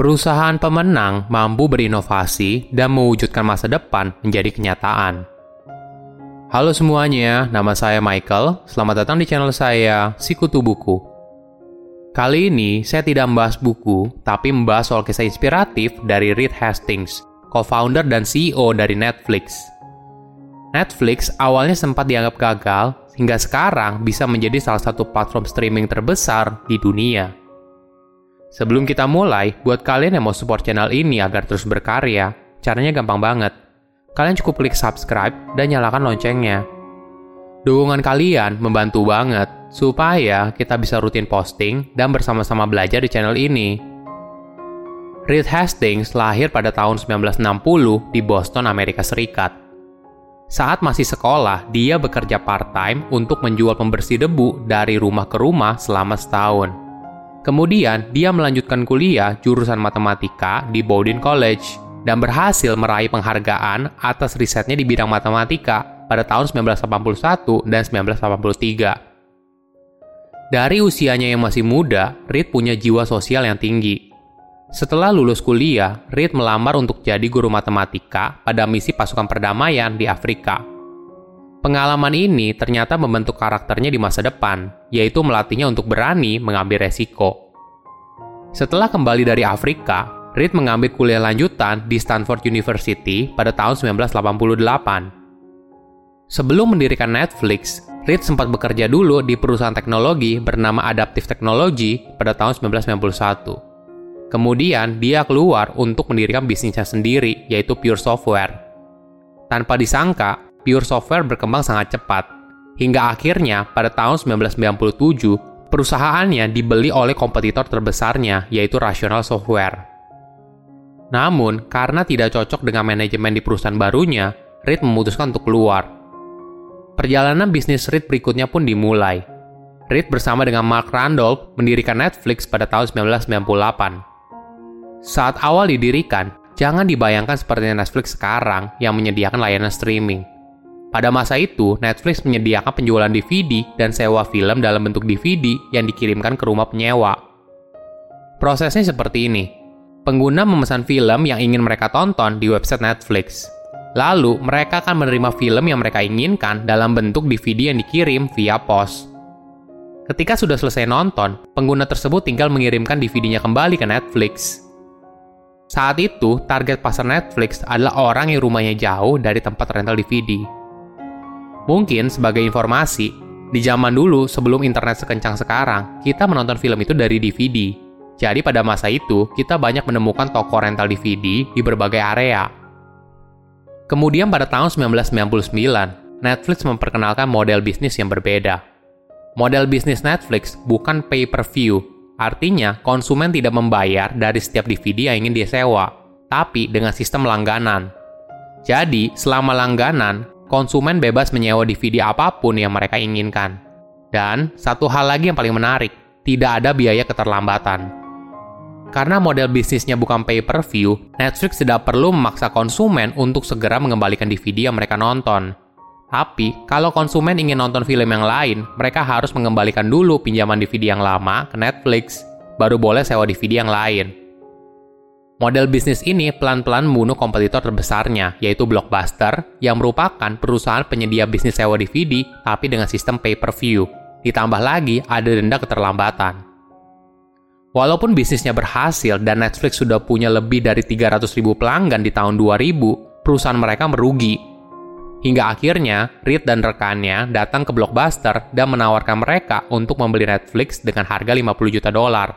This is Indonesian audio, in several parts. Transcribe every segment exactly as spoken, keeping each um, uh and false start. Perusahaan pemenang mampu berinovasi dan mewujudkan masa depan menjadi kenyataan. Halo semuanya, nama saya Michael. Selamat datang di channel saya, Sikutu Buku. Kali ini, saya tidak membahas buku, tapi membahas soal kisah inspiratif dari Reed Hastings, co-founder dan C E O dari Netflix. Netflix awalnya sempat dianggap gagal, hingga sekarang bisa menjadi salah satu platform streaming terbesar di dunia. Sebelum kita mulai, buat kalian yang mau support channel ini agar terus berkarya, caranya gampang banget. Kalian cukup klik subscribe dan nyalakan loncengnya. Dukungan kalian membantu banget supaya kita bisa rutin posting dan bersama-sama belajar di channel ini. Reed Hastings lahir pada tahun sembilan belas enam puluh di Boston, Amerika Serikat. Saat masih sekolah, dia bekerja part-time untuk menjual pembersih debu dari rumah ke rumah selama setahun. Kemudian, dia melanjutkan kuliah jurusan matematika di Bowdoin College dan berhasil meraih penghargaan atas risetnya di bidang matematika pada tahun sembilan belas delapan puluh satu dan sembilan belas delapan puluh tiga. Dari usianya yang masih muda, Reed punya jiwa sosial yang tinggi. Setelah lulus kuliah, Reed melamar untuk jadi guru matematika pada misi pasukan perdamaian di Afrika. Pengalaman ini ternyata membentuk karakternya di masa depan, yaitu melatihnya untuk berani mengambil resiko. Setelah kembali dari Afrika, Reed mengambil kuliah lanjutan di Stanford University pada tahun sembilan belas delapan puluh delapan. Sebelum mendirikan Netflix, Reed sempat bekerja dulu di perusahaan teknologi bernama Adaptive Technology pada tahun sembilan belas sembilan puluh satu. Kemudian, dia keluar untuk mendirikan bisnisnya sendiri, yaitu Pure Software. Tanpa disangka, Pure Software berkembang sangat cepat, hingga akhirnya pada tahun sembilan belas sembilan puluh tujuh, perusahaannya dibeli oleh kompetitor terbesarnya, yaitu Rational Software. Namun, karena tidak cocok dengan manajemen di perusahaan barunya, Reed memutuskan untuk keluar. Perjalanan bisnis Reed berikutnya pun dimulai. Reed bersama dengan Mark Randolph mendirikan Netflix pada tahun sembilan belas sembilan puluh delapan. Saat awal didirikan, jangan dibayangkan seperti Netflix sekarang yang menyediakan layanan streaming. Pada masa itu, Netflix menyediakan penjualan D V D dan sewa film dalam bentuk D V D yang dikirimkan ke rumah penyewa. Prosesnya seperti ini. Pengguna memesan film yang ingin mereka tonton di website Netflix. Lalu, mereka akan menerima film yang mereka inginkan dalam bentuk D V D yang dikirim via pos. Ketika sudah selesai nonton, pengguna tersebut tinggal mengirimkan D V D-nya kembali ke Netflix. Saat itu, target pasar Netflix adalah orang yang rumahnya jauh dari tempat rental D V D. Mungkin sebagai informasi, di zaman dulu sebelum internet sekencang sekarang, kita menonton film itu dari D V D. Jadi pada masa itu, kita banyak menemukan toko rental D V D di berbagai area. Kemudian pada tahun sembilan belas sembilan puluh sembilan, Netflix memperkenalkan model bisnis yang berbeda. Model bisnis Netflix bukan pay-per-view, artinya konsumen tidak membayar dari setiap D V D yang ingin dia sewa, tapi dengan sistem langganan. Jadi, selama langganan, konsumen bebas menyewa D V D apapun yang mereka inginkan. Dan satu hal lagi yang paling menarik, tidak ada biaya keterlambatan. Karena model bisnisnya bukan pay-per-view, Netflix tidak perlu memaksa konsumen untuk segera mengembalikan D V D yang mereka nonton. Tapi, kalau konsumen ingin nonton film yang lain, mereka harus mengembalikan dulu pinjaman D V D yang lama ke Netflix, baru boleh sewa D V D yang lain. Model bisnis ini pelan-pelan membunuh kompetitor terbesarnya, yaitu Blockbuster, yang merupakan perusahaan penyedia bisnis sewa D V D tapi dengan sistem pay-per-view. Ditambah lagi, ada denda keterlambatan. Walaupun bisnisnya berhasil dan Netflix sudah punya lebih dari tiga ratus ribu pelanggan di tahun dua ribu, perusahaan mereka merugi. Hingga akhirnya, Reed dan rekannya datang ke Blockbuster dan menawarkan mereka untuk membeli Netflix dengan harga lima puluh juta dolar.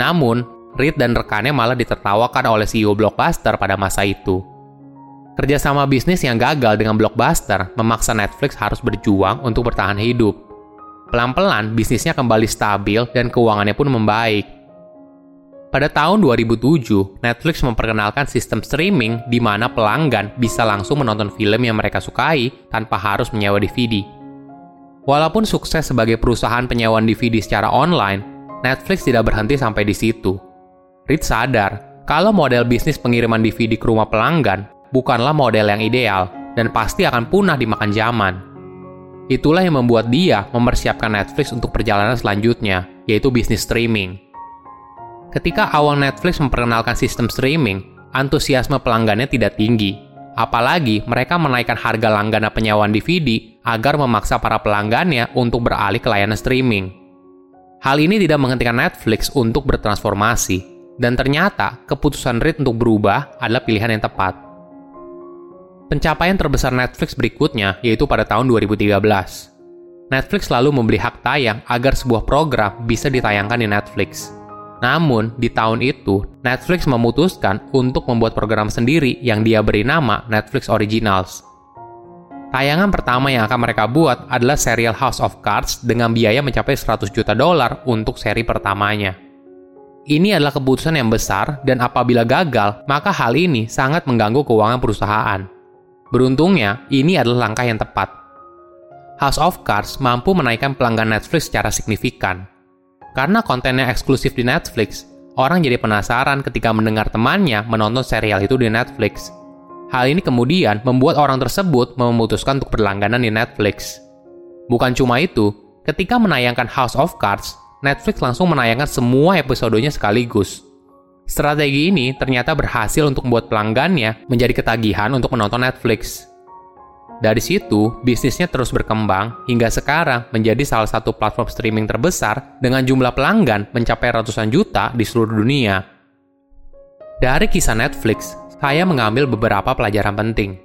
Namun, Reed dan rekannya malah ditertawakan oleh C E O Blockbuster pada masa itu. Kerjasama bisnis yang gagal dengan Blockbuster memaksa Netflix harus berjuang untuk bertahan hidup. Pelan-pelan, bisnisnya kembali stabil dan keuangannya pun membaik. Pada tahun dua ribu tujuh, Netflix memperkenalkan sistem streaming di mana pelanggan bisa langsung menonton film yang mereka sukai tanpa harus menyewa D V D. Walaupun sukses sebagai perusahaan penyewaan D V D secara online, Netflix tidak berhenti sampai di situ. Reed sadar kalau model bisnis pengiriman D V D ke rumah pelanggan bukanlah model yang ideal dan pasti akan punah dimakan zaman. Itulah yang membuat dia mempersiapkan Netflix untuk perjalanan selanjutnya, yaitu bisnis streaming. Ketika awal Netflix memperkenalkan sistem streaming, antusiasme pelanggannya tidak tinggi. Apalagi mereka menaikkan harga langganan penyewaan D V D agar memaksa para pelanggannya untuk beralih ke layanan streaming. Hal ini tidak menghentikan Netflix untuk bertransformasi, dan ternyata keputusan Reed untuk berubah adalah pilihan yang tepat. Pencapaian terbesar Netflix berikutnya yaitu pada tahun dua ribu tiga belas. Netflix lalu membeli hak tayang agar sebuah program bisa ditayangkan di Netflix. Namun, di tahun itu, Netflix memutuskan untuk membuat program sendiri yang dia beri nama Netflix Originals. Tayangan pertama yang akan mereka buat adalah serial House of Cards dengan biaya mencapai seratus juta dolar untuk seri pertamanya. Ini adalah keputusan yang besar, dan apabila gagal, maka hal ini sangat mengganggu keuangan perusahaan. Beruntungnya, ini adalah langkah yang tepat. House of Cards mampu menaikkan pelanggan Netflix secara signifikan. Karena kontennya eksklusif di Netflix, orang jadi penasaran ketika mendengar temannya menonton serial itu di Netflix. Hal ini kemudian membuat orang tersebut memutuskan untuk berlangganan di Netflix. Bukan cuma itu, ketika menayangkan House of Cards, Netflix langsung menayangkan semua episodenya sekaligus. Strategi ini ternyata berhasil untuk membuat pelanggannya menjadi ketagihan untuk menonton Netflix. Dari situ, bisnisnya terus berkembang hingga sekarang menjadi salah satu platform streaming terbesar dengan jumlah pelanggan mencapai ratusan juta di seluruh dunia. Dari kisah Netflix, saya mengambil beberapa pelajaran penting.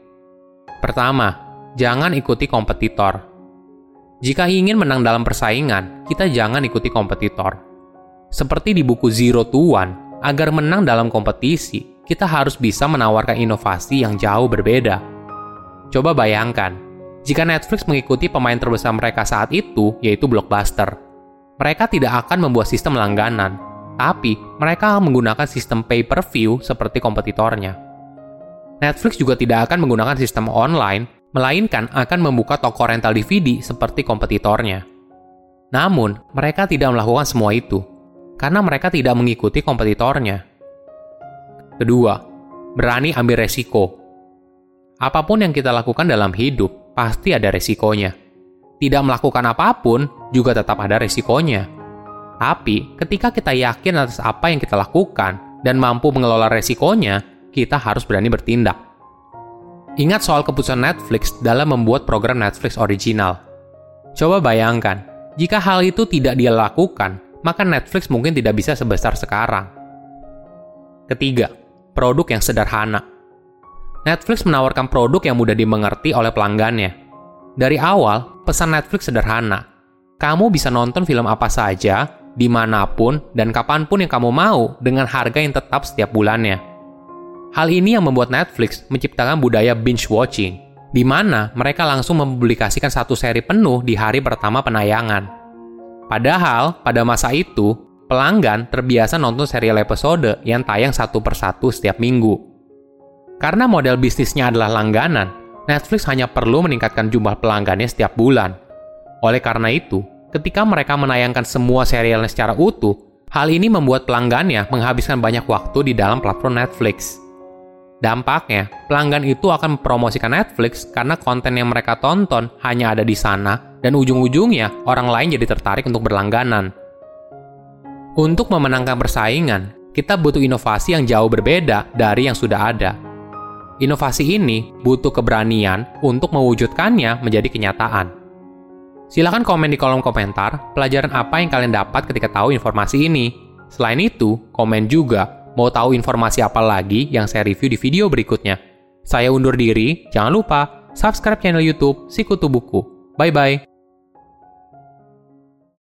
Pertama, jangan ikuti kompetitor. Jika ingin menang dalam persaingan, kita jangan ikuti kompetitor. Seperti di buku Zero to One, agar menang dalam kompetisi, kita harus bisa menawarkan inovasi yang jauh berbeda. Coba bayangkan, jika Netflix mengikuti pemain terbesar mereka saat itu, yaitu Blockbuster. Mereka tidak akan membuat sistem langganan, tapi mereka akan menggunakan sistem pay-per-view seperti kompetitornya. Netflix juga tidak akan menggunakan sistem online, melainkan akan membuka toko rental D V D seperti kompetitornya. Namun, mereka tidak melakukan semua itu, karena mereka tidak mengikuti kompetitornya. Kedua, berani ambil resiko. Apapun yang kita lakukan dalam hidup, pasti ada resikonya. Tidak melakukan apapun, juga tetap ada resikonya. Tapi, ketika kita yakin atas apa yang kita lakukan, dan mampu mengelola resikonya, kita harus berani bertindak. Ingat soal keputusan Netflix dalam membuat program Netflix Original. Coba bayangkan, jika hal itu tidak dia lakukan, maka Netflix mungkin tidak bisa sebesar sekarang. Ketiga, produk yang sederhana. Netflix menawarkan produk yang mudah dimengerti oleh pelanggannya. Dari awal, pesan Netflix sederhana. Kamu bisa nonton film apa saja, dimanapun, dan kapanpun yang kamu mau dengan harga yang tetap setiap bulannya. Hal ini yang membuat Netflix menciptakan budaya binge-watching, di mana mereka langsung mempublikasikan satu seri penuh di hari pertama penayangan. Padahal, pada masa itu, pelanggan terbiasa nonton serial episode yang tayang satu persatu setiap minggu. Karena model bisnisnya adalah langganan, Netflix hanya perlu meningkatkan jumlah pelanggannya setiap bulan. Oleh karena itu, ketika mereka menayangkan semua serialnya secara utuh, hal ini membuat pelanggannya menghabiskan banyak waktu di dalam platform Netflix. Dampaknya, pelanggan itu akan mempromosikan Netflix karena konten yang mereka tonton hanya ada di sana, dan ujung-ujungnya orang lain jadi tertarik untuk berlangganan. Untuk memenangkan persaingan, kita butuh inovasi yang jauh berbeda dari yang sudah ada. Inovasi ini butuh keberanian untuk mewujudkannya menjadi kenyataan. Silakan komen di kolom komentar pelajaran apa yang kalian dapat ketika tahu informasi ini. Selain itu, komen juga mau tahu informasi apa lagi yang saya review di video berikutnya. Saya undur diri, jangan lupa subscribe channel YouTube Sikutu Buku. Bye-bye.